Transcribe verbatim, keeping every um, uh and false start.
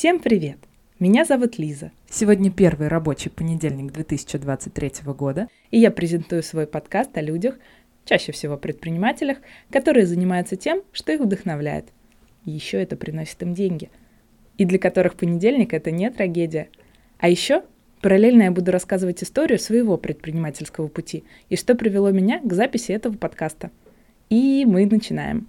Всем привет! Меня зовут Лиза. Сегодня первый рабочий понедельник две тысячи двадцать третьего года, и я презентую свой подкаст о людях, чаще всего предпринимателях, которые занимаются тем, что их вдохновляет. И еще это приносит им деньги. И для которых понедельник – это не трагедия. А еще параллельно я буду рассказывать историю своего предпринимательского пути и что привело меня к записи этого подкаста. И мы начинаем.